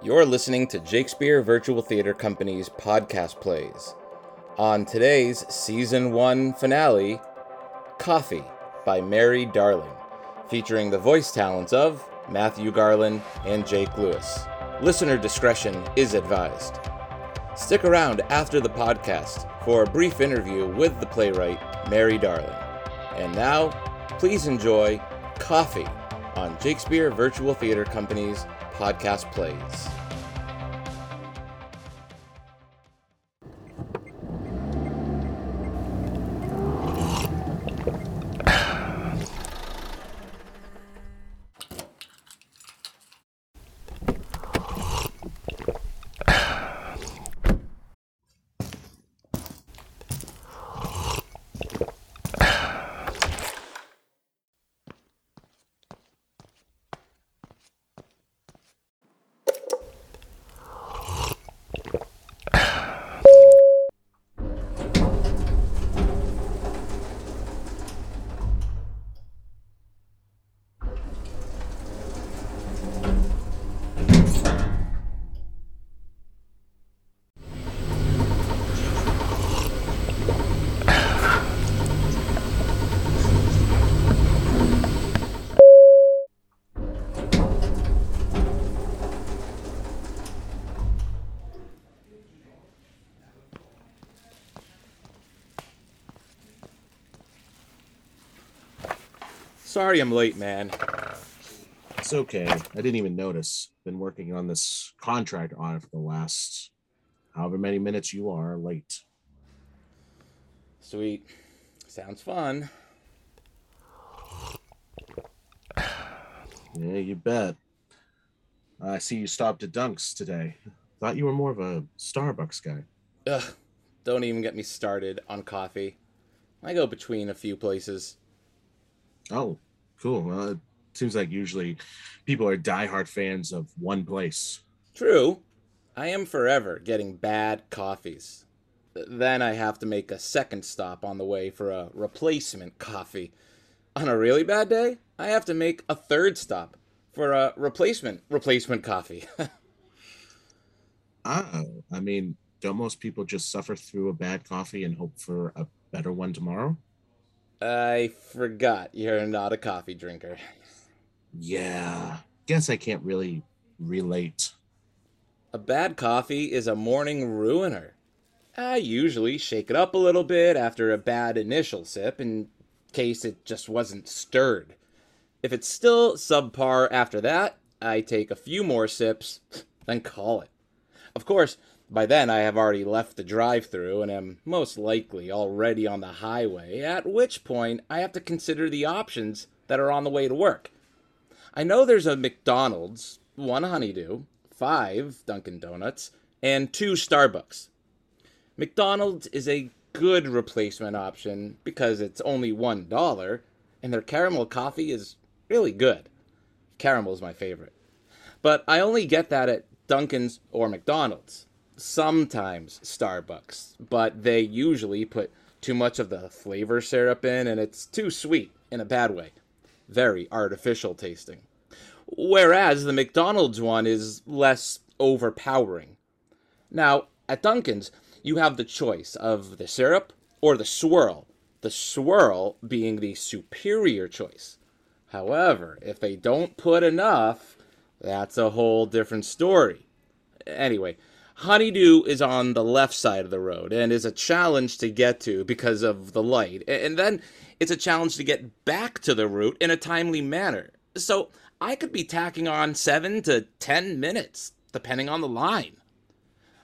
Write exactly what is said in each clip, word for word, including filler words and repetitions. You're listening to Shakespeare Virtual Theater Company's podcast plays. On today's Season one finale, Coffee by Mary Darling, featuring the voice talents of Matthew Garland and Jake Lewis. Listener discretion is advised. Stick around after the podcast for a brief interview with the playwright Mary Darling. And now, please enjoy Coffee on Shakespeare Virtual Theater Company's podcast plays. Sorry I'm late, man. It's okay. I didn't even notice. Been working on this contract on it for the last however many minutes you are late. Sweet. Sounds fun. Yeah, you bet. I see you stopped at Dunk's today. Thought you were more of a Starbucks guy. Ugh, don't even get me started on coffee. I go between a few places. Oh, cool. Well, it seems like usually people are diehard fans of one place. True. I am forever getting bad coffees. Then I have to make a second stop on the way for a replacement coffee. On a really bad day, I have to make a third stop for a replacement replacement coffee. Oh, I mean, don't most people just suffer through a bad coffee and hope for a better one tomorrow? I forgot you're not a coffee drinker. Yeah, guess I can't really relate. A bad coffee is a morning ruiner. I usually shake it up a little bit after a bad initial sip in case it just wasn't stirred. If it's still subpar after that, I take a few more sips, then call it. Of course, by then, I have already left the drive-thru and am most likely already on the highway, at which point I have to consider the options that are on the way to work. I know there's a McDonald's, one Honeydew, five Dunkin' Donuts, and two Starbucks. McDonald's is a good replacement option because it's only one dollar, and their caramel coffee is really good. Caramel is my favorite. But I only get that at Dunkin's or McDonald's. Sometimes Starbucks, but they usually put too much of the flavor syrup in, and it's too sweet in a bad way. Very artificial tasting. Whereas the McDonald's one is less overpowering. Now, at Dunkin's, you have the choice of the syrup or the swirl, the swirl being the superior choice. However, if they don't put enough, that's a whole different story. Anyway, Honeydew is on the left side of the road and is a challenge to get to because of the light. And then it's a challenge to get back to the route in a timely manner. So I could be tacking on seven to ten minutes, depending on the line.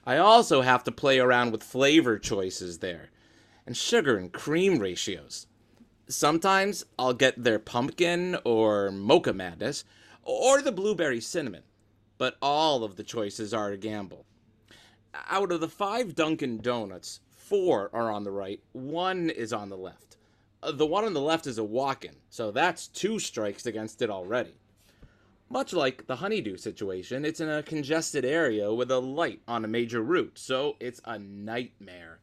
I also have to play around with flavor choices there and sugar and cream ratios. Sometimes I'll get their pumpkin or mocha madness or the blueberry cinnamon, but all of the choices are a gamble. Out of the five Dunkin' Donuts, four are on the right, one is on the left. The one on the left is a walk-in, so that's two strikes against it already. Much like the Honeydew situation, it's in a congested area with a light on a major route, so it's a nightmare.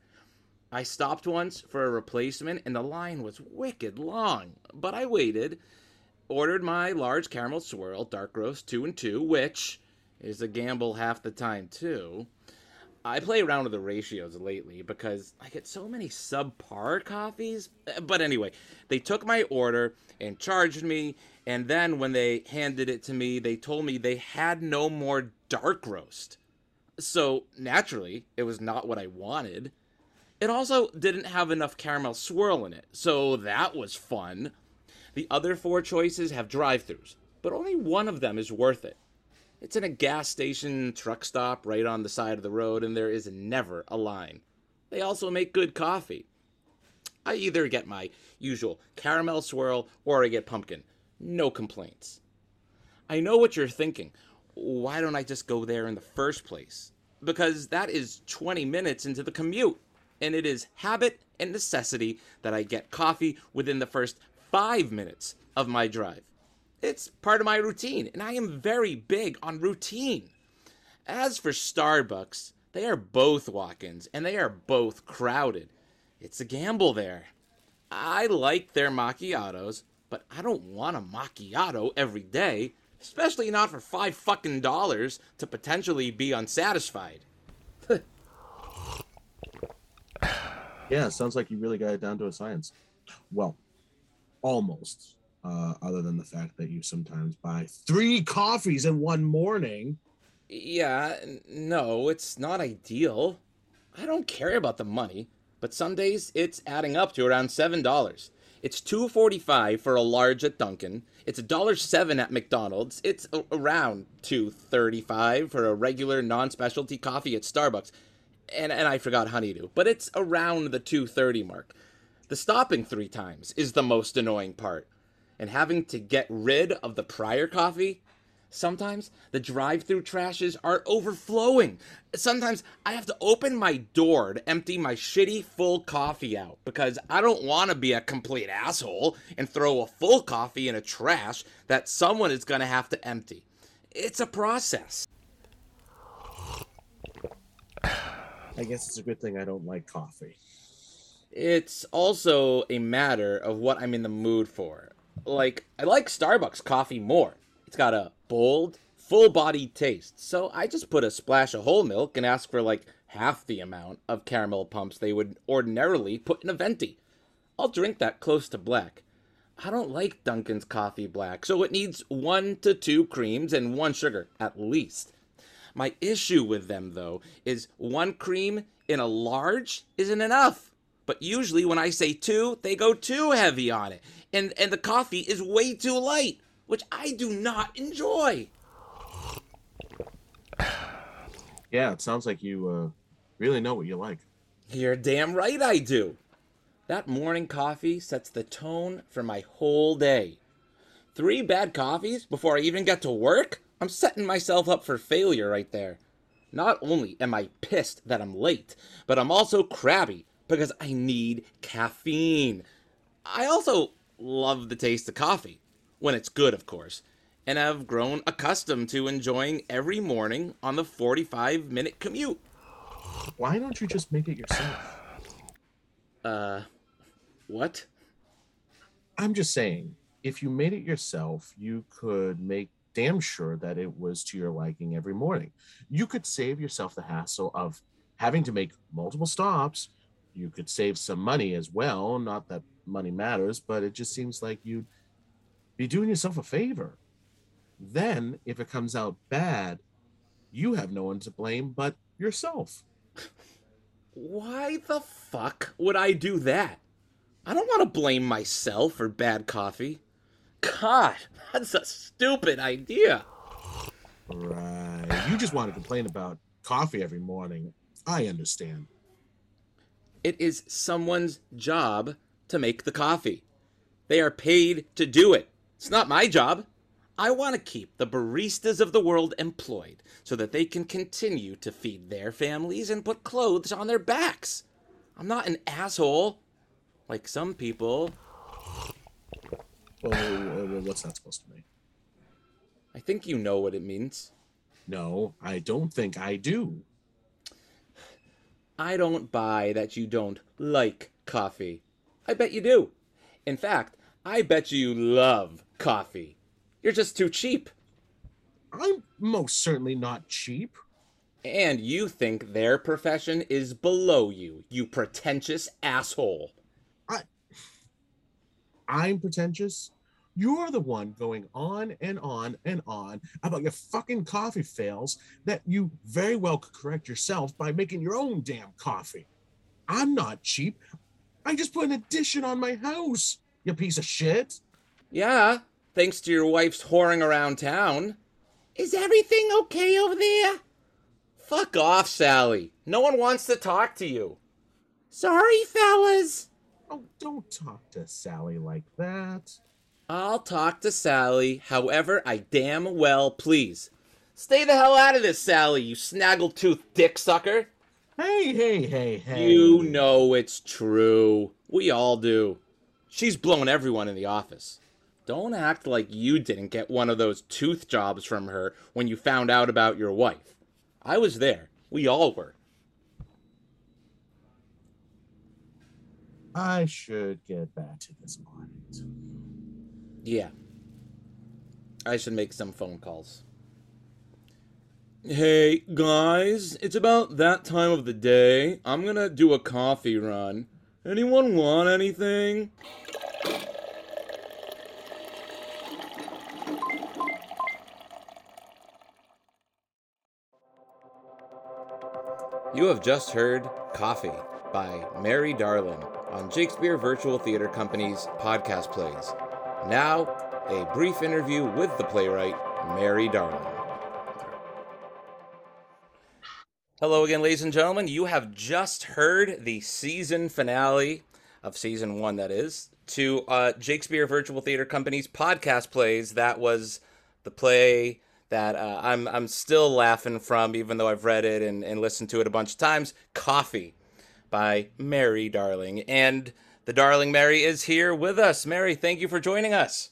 I stopped once for a replacement, and the line was wicked long, but I waited, ordered my large caramel swirl, dark roast two and two, which... It's a gamble half the time, too. I play around with the ratios lately because I get so many subpar coffees. But anyway, they took my order and charged me, and then when they handed it to me, they told me they had no more dark roast. So, naturally, it was not what I wanted. It also didn't have enough caramel swirl in it, so that was fun. The other four choices have drive-thrus, but only one of them is worth it. It's in a gas station truck stop right on the side of the road, and there is never a line. They also make good coffee. I either get my usual caramel swirl or I get pumpkin. No complaints. I know what you're thinking. Why don't I just go there in the first place? Because that is twenty minutes into the commute, and it is habit and necessity that I get coffee within the first five minutes of my drive. It's part of my routine, and I am very big on routine. As for Starbucks, they are both walk-ins, and they are both crowded. It's a gamble there. I like their macchiatos, but I don't want a macchiato every day, especially not for five fucking dollars to potentially be unsatisfied. Yeah, sounds like you really got it down to a science. Well, almost. Uh, other than the fact that you sometimes buy three coffees in one morning. Yeah, no, it's not ideal. I don't care about the money, but some days it's adding up to around seven dollars. It's two forty-five for a large at Dunkin'. It's one dollar and seven cents at McDonald's. It's a- around two thirty-five for a regular non-specialty coffee at Starbucks. And and I forgot Honeydew, but it's around the two thirty mark. The stopping three times is the most annoying part. And having to get rid of the prior coffee. Sometimes the drive-thru trashes are overflowing. Sometimes I have to open my door to empty my shitty full coffee out because I don't want to be a complete asshole and throw a full coffee in a trash that someone is going to have to empty. It's a process. I guess it's a good thing I don't like coffee. It's also a matter of what I'm in the mood for. Like, I like Starbucks coffee more. It's got a bold, full-bodied taste. So I just put a splash of whole milk and ask for, like, half the amount of caramel pumps they would ordinarily put in a venti. I'll drink that close to black. I don't like Dunkin's coffee black, so it needs one to two creams and one sugar, at least. My issue with them, though, is one cream in a large isn't enough. But usually when I say two, they go too heavy on it. And and the coffee is way too light, which I do not enjoy. Yeah, it sounds like you uh, really know what you like. You're damn right I do. That morning coffee sets the tone for my whole day. Three bad coffees before I even get to work? I'm setting myself up for failure right there. Not only am I pissed that I'm late, but I'm also crabby. Because I need caffeine. I also love the taste of coffee, when it's good, of course, and I've grown accustomed to enjoying every morning on the forty-five minute commute. Why don't you just make it yourself? Uh, what? I'm just saying, if you made it yourself, you could make damn sure that it was to your liking every morning. You could save yourself the hassle of having to make multiple stops. You could save some money as well. Not that money matters, but it just seems like you'd be doing yourself a favor. Then, if it comes out bad, you have no one to blame but yourself. Why the fuck would I do that? I don't want to blame myself for bad coffee. God, that's a stupid idea. Right. You just want to complain about coffee every morning. I understand. It is someone's job to make the coffee. They are paid to do it. It's not my job. I want to keep the baristas of the world employed so that they can continue to feed their families and put clothes on their backs. I'm not an asshole like some people. Well, what's that supposed to mean? I think you know what it means. No, I don't think I do. I don't buy that you don't like coffee. I bet you do. In fact, I bet you love coffee. You're just too cheap. I'm most certainly not cheap. And you think their profession is below you, you pretentious asshole. I... I'm pretentious? You're the one going on and on and on about your fucking coffee fails that you very well could correct yourself by making your own damn coffee. I'm not cheap. I just put an addition on my house, you piece of shit. Yeah, thanks to your wife's whoring around town. Is everything okay over there? Fuck off, Sally. No one wants to talk to you. Sorry, fellas. Oh, don't talk to Sally like that. I'll talk to Sally, however I damn well please. Stay the hell out of this, Sally, you snaggle-toothed dick sucker. Hey, hey, hey, hey. You know it's true. We all do. She's blown everyone in the office. Don't act like you didn't get one of those tooth jobs from her when you found out about your wife. I was there. We all were. I should get back to this point. Yeah. I should make some phone calls. Hey, guys, it's about that time of the day. I'm gonna do a coffee run. Anyone want anything? You have just heard Coffee by Mary Darling on Shakespeare Virtual Theater Company's Podcast Plays. Now, a brief interview with the playwright, Mary Darling. Hello again, ladies and gentlemen. You have just heard the season finale of season one, that is, to uh, Shakespeare Virtual Theater Company's Podcast Plays. That was the play that uh, I'm I'm still laughing from, even though I've read it and, and listened to it a bunch of times, Coffee by Mary Darling. And the darling Mary is here with us. Mary, thank you for joining us.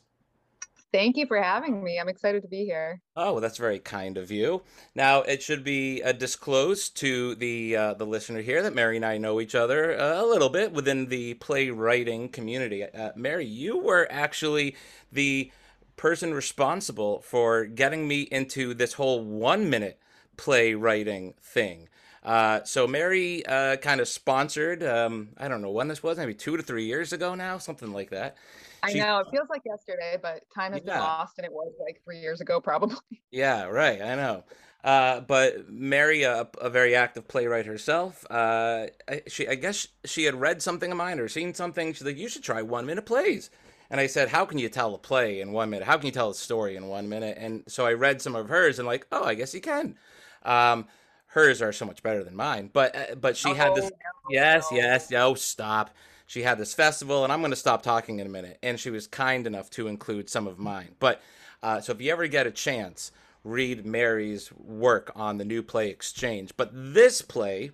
Thank you for having me. I'm excited to be here. Oh, well, that's very kind of you. Now, it should be uh, disclosed to the uh, the listener here that Mary and I know each other uh, a little bit within the playwriting community. Uh, Mary, you were actually the person responsible for getting me into this whole one-minute playwriting thing. Uh, so Mary uh, kind of sponsored, um, I don't know when this was, maybe two to three years ago now, something like that. She, I know, it feels like yesterday, but time has yeah. been lost, and it was like three years ago probably. Yeah, right, I know. Uh, but Mary, a, a very active playwright herself, uh, I, she, I guess she had read something of mine or seen something. She's like, you should try one-minute plays. And I said, how can you tell a play in one minute? How can you tell a story in one minute? And so I read some of hers and like, oh, I guess you can. Um, Hers are so much better than mine, but uh, but she oh, had this. No, yes, no. yes, no, stop. She had this festival, and I'm going to stop talking in a minute. And she was kind enough to include some of mine. But uh, so if you ever get a chance, read Mary's work on the New Play Exchange. But this play,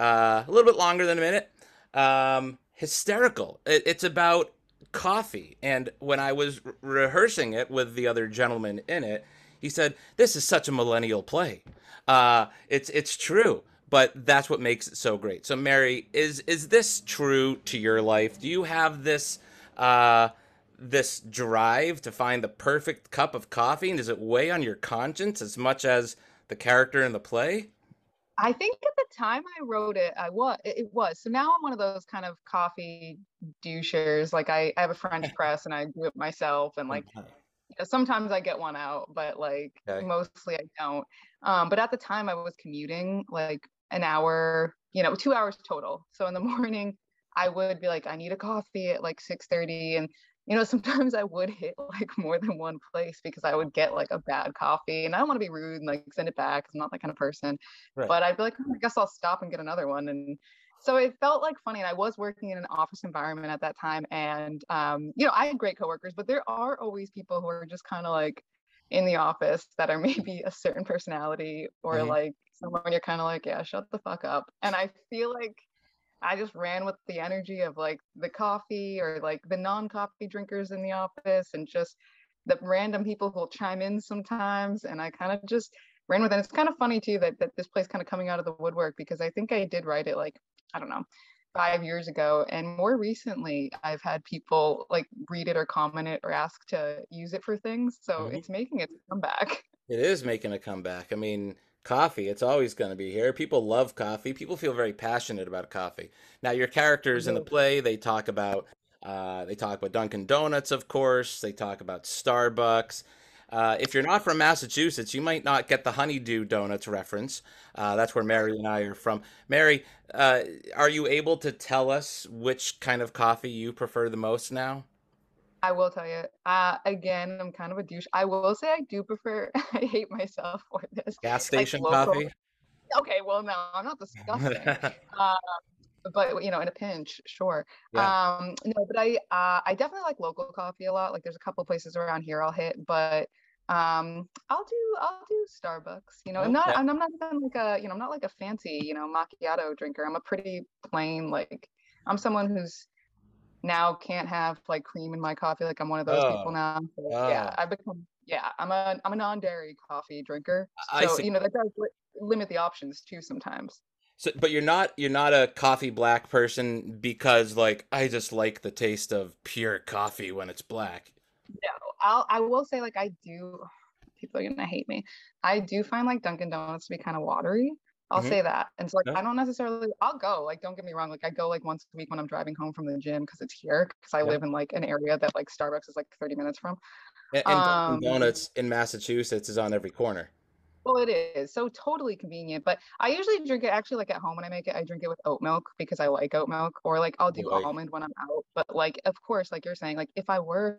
uh, a little bit longer than a minute, um, hysterical. It, it's about coffee. And when I was re- rehearsing it with the other gentleman in it, he said, "This is such a millennial play." Uh, it's it's true, but that's what makes it so great. So, Mary, is is this true to your life? Do you have this uh, this drive to find the perfect cup of coffee, and does it weigh on your conscience as much as the character in the play? I think at the time I wrote it, I was it was. So now I'm one of those kind of coffee douchers. Like I, I have a French press, and I do it myself, and like. Okay. Sometimes I get one out, but like okay. mostly I don't. Um, but at the time I was commuting like an hour, you know, two hours total. So in the morning I would be like, I need a coffee at like six thirty. And, you know, sometimes I would hit like more than one place because I would get like a bad coffee and I don't want to be rude and like send it back. I'm not that kind of person, right. But I'd be like, oh, I guess I'll stop and get another one. And so it felt like funny. And I was working in an office environment at that time. And, um, you know, I had great coworkers, but there are always people who are just kind of like in the office that are maybe a certain personality or mm-hmm. like someone you're kind of like, yeah, shut the fuck up. And I feel like I just ran with the energy of like the coffee or like the non-coffee drinkers in the office and just the random people who will chime in sometimes. And I kind of just ran with it. And it's kind of funny too that, that this play's kind of coming out of the woodwork because I think I did write it like I don't know, five years ago. And more recently, I've had people like read it or comment it or ask to use it for things. So mm-hmm. it's making its comeback. It is making a comeback. I mean, coffee, it's always going to be here. People love coffee. People feel very passionate about coffee. Now, your characters in the play, they talk about uh, they talk about Dunkin' Donuts, of course. They talk about Starbucks. Uh, if you're not from Massachusetts, you might not get the Honeydew Donuts reference. Uh, that's where Mary and I are from. Mary, uh, are you able to tell us which kind of coffee you prefer the most now? I will tell you. Uh, again, I'm kind of a douche. I will say I do prefer, I hate myself for this. Gas station like coffee? Okay, well, no, I'm not disgusting. uh, but, you know, in a pinch, sure. Yeah. Um, no, but I uh, I definitely like local coffee a lot. Like, there's a couple of places around here I'll hit, but um, I'll do I'll do Starbucks. You know, okay. I'm not I'm not even like a, you know, I'm not like a fancy, you know, macchiato drinker. I'm a pretty plain, like, I'm someone who's now can't have like cream in my coffee. Like I'm one of those oh, people now. So, oh. Yeah, I've become. Yeah, I'm a I'm a non-dairy coffee drinker. So you know that does li limit the options too sometimes. So, but you're not you're not a coffee black person because like I just like the taste of pure coffee when it's black. No, I'll I will say like I do. People are gonna hate me. I do find like Dunkin' Donuts to be kind of watery. I'll mm-hmm. say that. And so like, yeah. I don't necessarily, I'll go, like, don't get me wrong. Like I go like once a week when I'm driving home from the gym because it's here because I yeah. live in like an area that like Starbucks is like thirty minutes from. And, and um, Donuts in Massachusetts is on every corner. Well, it is. So totally convenient. But I usually drink it actually like at home when I make it, I drink it with oat milk because I like oat milk or like I'll do right. almond when I'm out. But like, of course, like you're saying, like if I were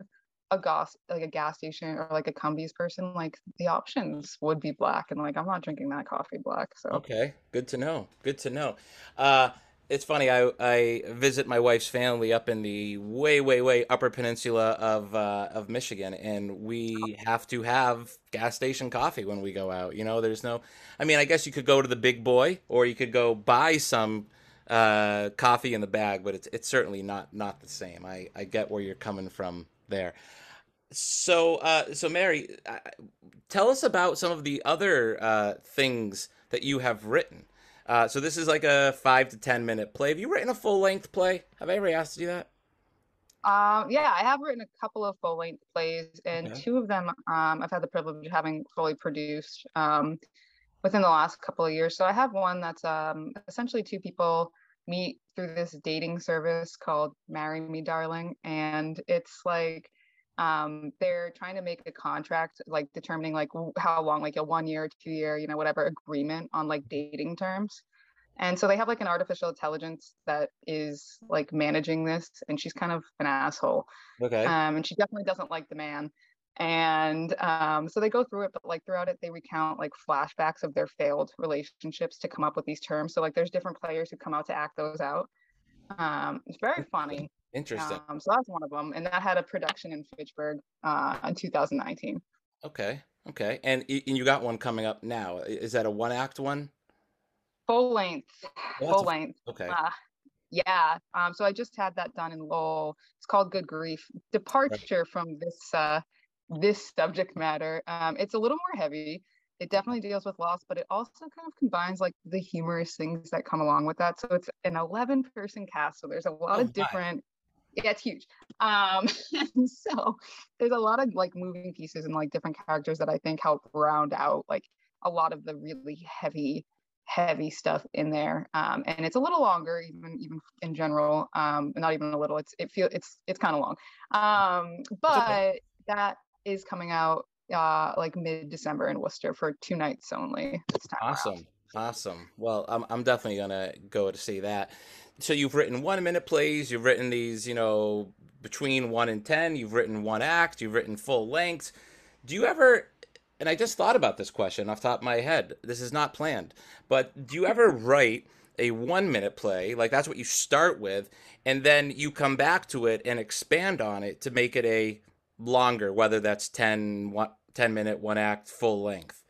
a gas, like a gas station or like a Cumbies person, like the options would be black. And like, I'm not drinking that coffee black. So, okay. Good to know. Good to know. Uh, it's funny. I, I visit my wife's family up in the way, way, way upper peninsula of, uh, of Michigan. And we have to have gas station coffee when we go out, you know, there's no, I mean, I guess you could go to the big boy or you could go buy some uh, coffee in the bag, but it's, it's certainly not, not the same. I, I get where you're coming from there. So, uh, so Mary, uh, tell us about some of the other uh, things that you have written. Uh, so this is like a five to ten minute play. Have you written a full length play? Have I ever asked to do that? Um, yeah, I have written a couple of full length plays, and okay. two of them um, I've had the privilege of having fully produced um, within the last couple of years. So I have one that's um, essentially two people meet through this dating service called Marry Me, Darling. And it's like, um, they're trying to make a contract, like determining like how long, like a one year, two year, you know, whatever agreement on like dating terms. And so they have like an artificial intelligence that is like managing this. And she's kind of an asshole. Okay. Um, and she definitely doesn't like the man. And um, so they go through it, but like throughout it, they recount like flashbacks of their failed relationships to come up with these terms. So like there's different players who come out to act those out. Um, it's very funny. Interesting. Um, so that's one of them. And that had a production in Fitchburg uh, in two thousand nineteen. Okay. Okay. And, and you got one coming up now. Is that a one act one? Full length. Oh, Full length. Okay. Uh, yeah. Um, so I just had that done in Lowell. It's called Good Grief Departure right. from this, uh, this subject matter. Um it's a little more heavy. It definitely deals with loss, but it also kind of combines like the humorous things that come along with that. So it's an eleven person cast, so there's a lot oh of different my. Yeah, it's huge. Um and so there's a lot of like moving pieces and like different characters that I think help round out like a lot of the really heavy heavy stuff in there. Um and it's a little longer even even in general. Um not even a little, it's it feel it's it's kind of long. Um but okay. that is coming out uh, like mid-December in Worcester for two nights only this time Awesome. Around. Awesome. Well, I'm, I'm definitely going to go to see that. So you've written one-minute plays. You've written these, you know, between one and ten. You've written one act. You've written full length. Do you ever, and I just thought about this question off the top of my head. This is not planned. But do you ever write a one-minute play, like that's what you start with, and then you come back to it and expand on it to make it a longer, whether that's ten, one, ten minute, one act, full length?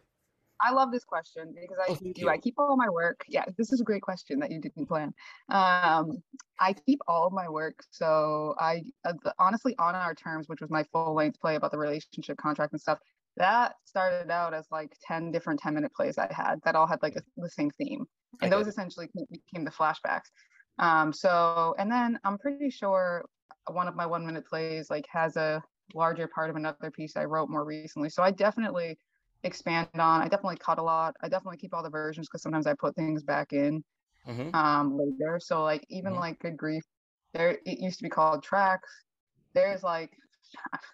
I love this question because I oh, do. You. I keep all my work. Yeah, this is a great question that you didn't plan. Um, I keep all of my work. So I uh, honestly, On Our Terms, which was my full length play about the relationship contract and stuff, that started out as like ten different ten minute plays I had that all had like a, the same theme. And those essentially became the flashbacks. Um, so, and then I'm pretty sure one of my one minute plays like has a larger part of another piece I wrote more recently. So I definitely expand on. I definitely cut a lot. I definitely keep all the versions because sometimes I put things back in mm-hmm. um, later. So like even mm-hmm. like Good Grief, there it used to be called Tracks. There's like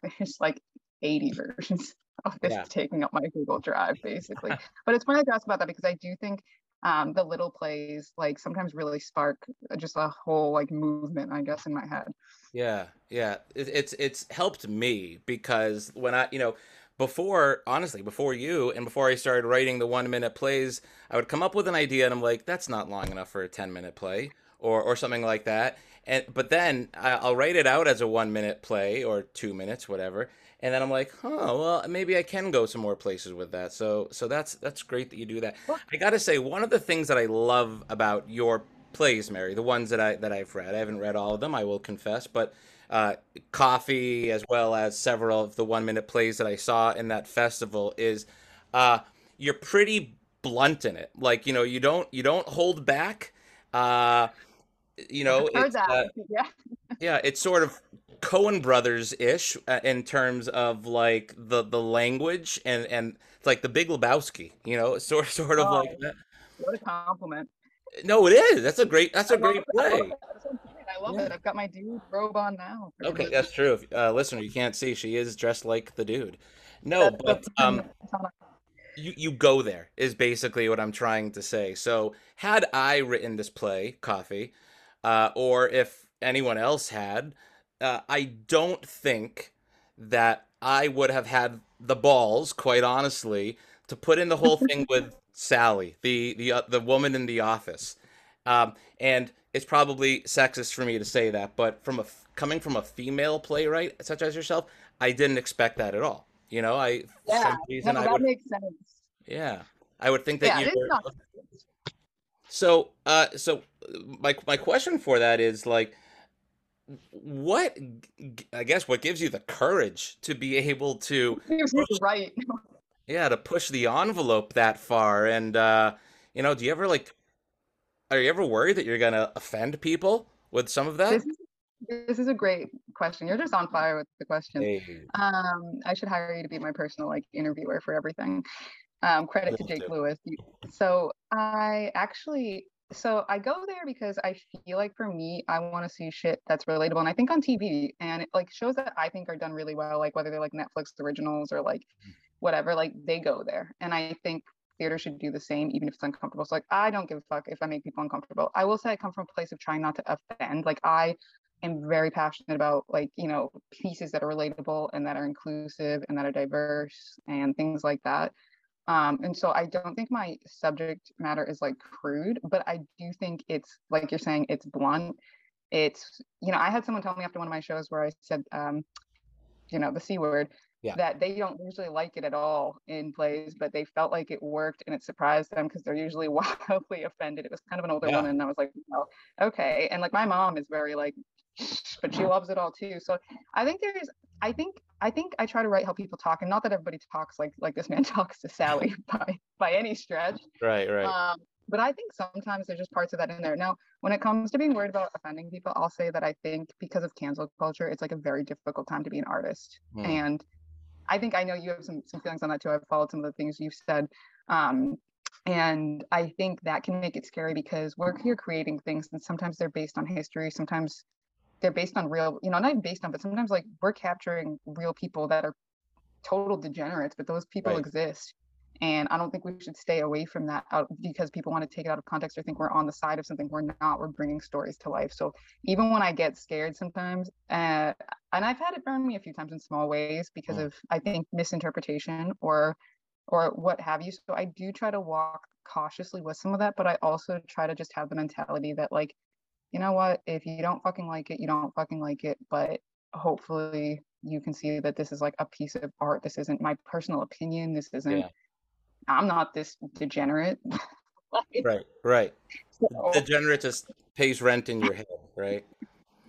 there's like eighty versions of this yeah. taking up my Google Drive basically. But it's funny to ask about that because I do think um, the little plays like sometimes really spark just a whole like movement, I guess, in my head. Yeah, yeah. It, it's it's helped me because when I you know. Before, honestly, before you and before I started writing the one-minute plays, I would come up with an idea and I'm like, that's not long enough for a ten-minute play or or something like that. And But then I'll write it out as a one-minute play or two minutes, whatever. And then I'm like, oh, well, maybe I can go some more places with that. So so that's that's great that you do that. Well, I got to say, one of the things that I love about your plays, Mary, the ones that, I, that I've read, I haven't read all of them, I will confess, but... Uh, coffee, as well as several of the one-minute plays that I saw in that festival, is uh, you're pretty blunt in it. Like, you know, you don't you don't hold back. Uh, you know, it's, uh, yeah. yeah, it's sort of Coen Brothers-ish uh, in terms of like the the language and and it's like the Big Lebowski. You know, sort sort of oh, like that. What a compliment! No, it is. That's a great. That's a I great play. I love yeah. it. I've got my dude robe on now. Okay, that's true. Uh, listener, you can't see. She is dressed like the dude. No, but um, you, you go there is basically what I'm trying to say. So had I written this play, Coffee, uh, or if anyone else had, uh, I don't think that I would have had the balls, quite honestly, to put in the whole thing with Sally, the, the, uh, the woman in the office. Um, and it's probably sexist for me to say that, but from a coming from a female playwright such as yourself, I didn't expect that at all. You know, I yeah, for some reason no, I that would, makes sense. Yeah, I would think that yeah, you. Were, not... So, uh, so my my question for that is like, what I guess what gives you the courage to be able to push, right? Yeah, to push the envelope that far, and uh, you know, do you ever like? Are you ever worried that you're going to offend people with some of that? This is, this is a great question. You're just on fire with the question. Hey. Um, I should hire you to be my personal like interviewer for everything. Um, credit to Jake Lewis. So I actually, so I go there because I feel like for me, I want to see shit that's relatable. And I think on T V and it, like shows that I think are done really well, like whether they're like Netflix originals or like whatever, like they go there. And I think theater should do the same, even if it's uncomfortable. So like, I don't give a fuck if I make people uncomfortable. I will say I come from a place of trying not to offend. Like I am very passionate about like, you know, pieces that are relatable and that are inclusive and that are diverse and things like that. Um, and so I don't think my subject matter is like crude, but I do think it's like you're saying, it's blunt. It's, you know, I had someone tell me after one of my shows where I said, um, you know, the C word, yeah. that they don't usually like it at all in plays, but they felt like it worked and it surprised them because they're usually wildly offended. It was kind of an older yeah. woman, and I was like, well, okay. And like my mom is very like, but she loves it all too. So I think there is, I think, I think I try to write how people talk, and not that everybody talks like like this man talks to Sally by by any stretch. Right, right. Um, but I think sometimes there's just parts of that in there. Now, when it comes to being worried about offending people, I'll say that I think because of cancel culture, it's like a very difficult time to be an artist. Mm. And I think I know you have some, some feelings on that too. I've followed some of the things you've said. Um, and I think that can make it scary because we're here creating things and sometimes they're based on history. Sometimes they're based on real, you know, not even based on, but sometimes like we're capturing real people that are total degenerates, but those people right. exist. And I don't think we should stay away from that out because people want to take it out of context or think we're on the side of something. We're not. We're bringing stories to life. So even when I get scared sometimes, uh, and I've had it burn me a few times in small ways because mm. of, I think, misinterpretation or or what have you. So I do try to walk cautiously with some of that, but I also try to just have the mentality that, like, you know what, if you don't fucking like it, you don't fucking like it, but hopefully you can see that this is like a piece of art. This isn't my personal opinion. This isn't... Yeah. I'm not this degenerate. like, right, right. So, degenerate just pays rent in your head, right?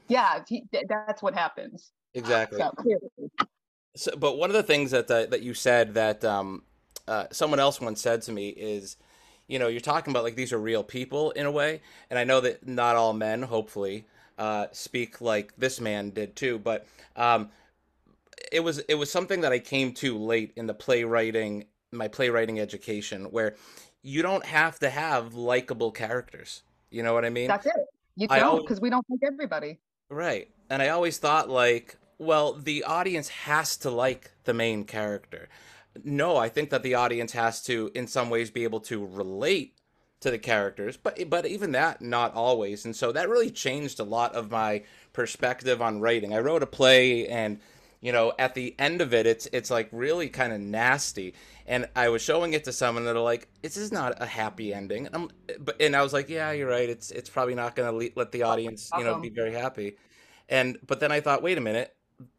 Yeah, he, that's what happens. Exactly. So, so, but one of the things that the, that you said that um, uh, someone else once said to me is, you know, you're talking about like these are real people in a way, and I know that not all men, hopefully, uh, speak like this man did too, but um, it was it was something that I came to late in the playwriting my playwriting education, where you don't have to have likable characters. You know what I mean? That's it. You don't, because we don't like everybody. Right. And I always thought, like, well, the audience has to like the main character. No, I think that the audience has to, in some ways, be able to relate to the characters, but but even that, not always. And so that really changed a lot of my perspective on writing. I wrote a play, and you know, at the end of it, it's it's like really kind of nasty. And I was showing it to someone, that are like, "This is not a happy ending." And I'm, but and I was like, "Yeah, you're right. It's it's probably not going to let the audience, you know, be very happy." And but then I thought, wait a minute.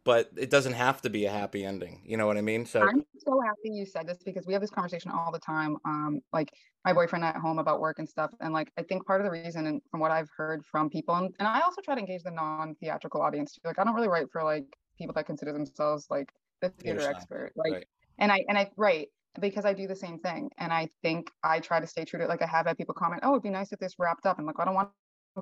But it doesn't have to be a happy ending. You know what I mean? So I'm so happy you said this, because we have this conversation all the time. Um, like my boyfriend at home about work and stuff. And like, I think part of the reason, and from what I've heard from people, and, and I also try to engage the non-theatrical audience too. Like, I don't really write for like people that consider themselves like the theater There's expert. Like, right. and I, and I, right. Because I do the same thing. And I think I try to stay true to it. Like, I have had people comment, "Oh, it'd be nice if this wrapped up." And like, I don't want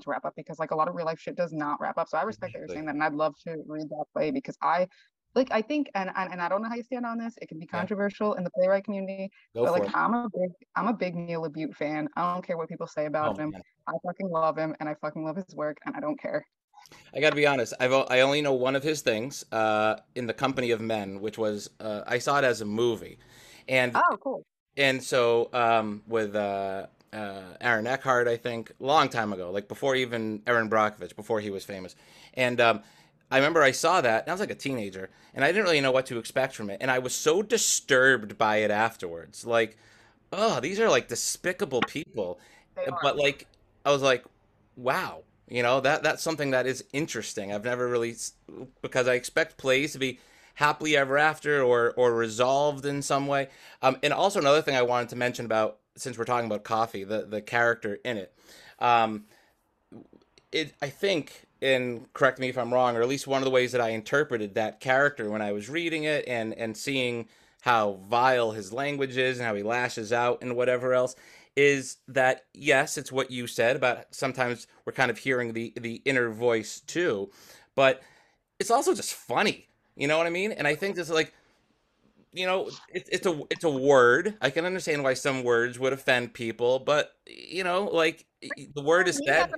to wrap up, because like a lot of real life shit does not wrap up. So I respect that you're saying that, and I'd love to read that play, because I like I think and and, and I don't know how you stand on this. It can be controversial yeah. in the playwright community, Go but like it. I'm a big I'm a big Neil LaBute fan. I don't care what people say about oh, him. Man. I fucking love him, and I fucking love his work, and I don't care. I got to be honest. I've I only know one of his things, uh, In the Company of Men, which was uh, I saw it as a movie, and oh cool. And so um, with. Uh, Uh, Aaron Eckhart, I think, long time ago, like before even Erin Brockovich, before he was famous. And um, I remember I saw that, and I was like a teenager, and I didn't really know what to expect from it. And I was so disturbed by it afterwards. Like, oh, these are like despicable people. But like, I was like, wow, you know, that that's something that is interesting. I've never really, because I expect plays to be happily ever after or, or resolved in some way. Um, and also another thing I wanted to mention about, since we're talking about coffee, the, the character in it, um, it, I think, and correct me if I'm wrong, or at least one of the ways that I interpreted that character when I was reading it and, and seeing how vile his language is and how he lashes out and whatever else, is that, yes, it's what you said about sometimes we're kind of hearing the, the inner voice too, but it's also just funny. You know what I mean? And I think this is like, you know, it, it's a it's a word. I can understand why some words would offend people, but you know, like the word is said.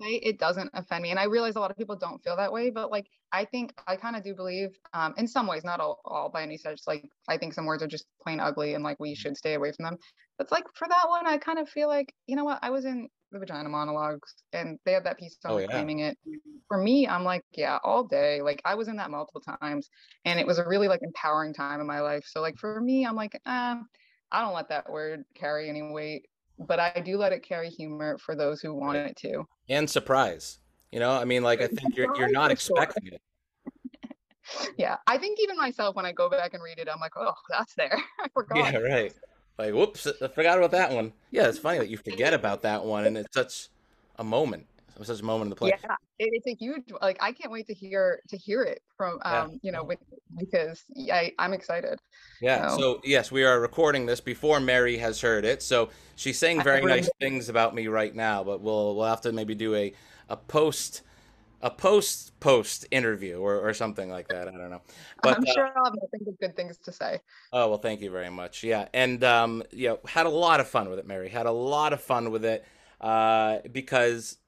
It doesn't offend me, and I realize a lot of people don't feel that way. But like, I think I kind of do believe, um, in some ways, not all, all by any such. Like, I think some words are just plain ugly, and like we should stay away from them. But like for that one, I kind of feel like, you know what? I was in The Vagina Monologues, and they had that piece on oh, yeah. claiming it. For me, I'm like, yeah, all day. Like, I was in that multiple times, and it was a really like empowering time in my life. So like for me, I'm like, eh, I don't let that word carry any weight, but I do let it carry humor for those who want it to. And surprise, you know, I mean, like I think you're you're not expecting it. Yeah, I think even myself when I go back and read it, I'm like, oh, that's there. I forgot. Yeah, right. Like, whoops, I forgot about that one. Yeah, it's funny that you forget about that one, and it's such a moment. It was such a moment in the play. Yeah, it's a huge, like, I can't wait to hear to hear it from, um, yeah. you know, with, because I, I'm excited. Yeah, so. so, yes, we are recording this before Mary has heard it. So she's saying very nice things about me right now, but we'll we'll have to maybe do a, a post, a post-post interview or, or something like that. I don't know. But, I'm sure uh, I'll have nothing but good things to say. Oh, well, thank you very much. Yeah. And, um, you know, had a lot of fun with it, Mary. Had a lot of fun with it uh, because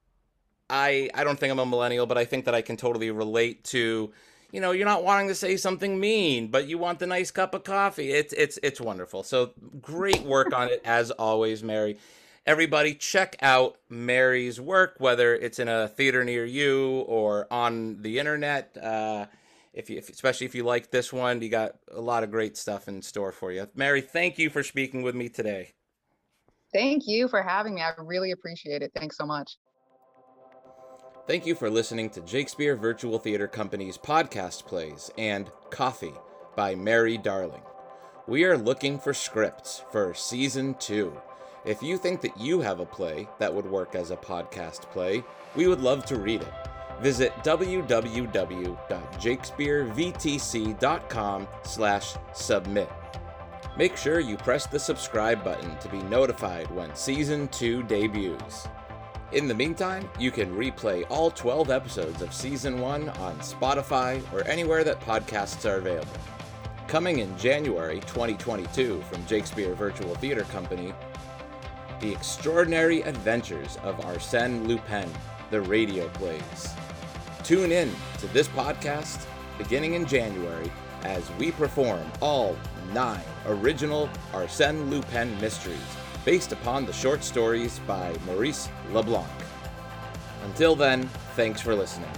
I I don't think I'm a millennial, but I think that I can totally relate to, you know, you're not wanting to say something mean, but you want the nice cup of coffee. It's, it's, it's wonderful. So great work on it, as always, Mary. Everybody, check out Mary's work, whether it's in a theater near you or on the internet. Uh, if you, if, especially if you like this one, you got a lot of great stuff in store for you. Mary, thank you for speaking with me today. Thank you for having me. I really appreciate it. Thanks so much. Thank you for listening to Shakespeare Virtual Theater Company's podcast plays and Coffee by Mary Darling. We are looking for scripts for season two. If you think that you have a play that would work as a podcast play, we would love to read it. Visit w w w dot jakespearvtc dot com slash submit. Make sure you press the subscribe button to be notified when season two debuts. In the meantime, you can replay all twelve episodes of season one on Spotify or anywhere that podcasts are available. Coming in January twenty twenty-two from Shakespeare Virtual Theater Company, The Extraordinary Adventures of Arsène Lupin, the radio plays. Tune in to this podcast beginning in January as we perform all nine original Arsène Lupin mysteries based upon the short stories by Maurice LeBlanc. Until then, thanks for listening.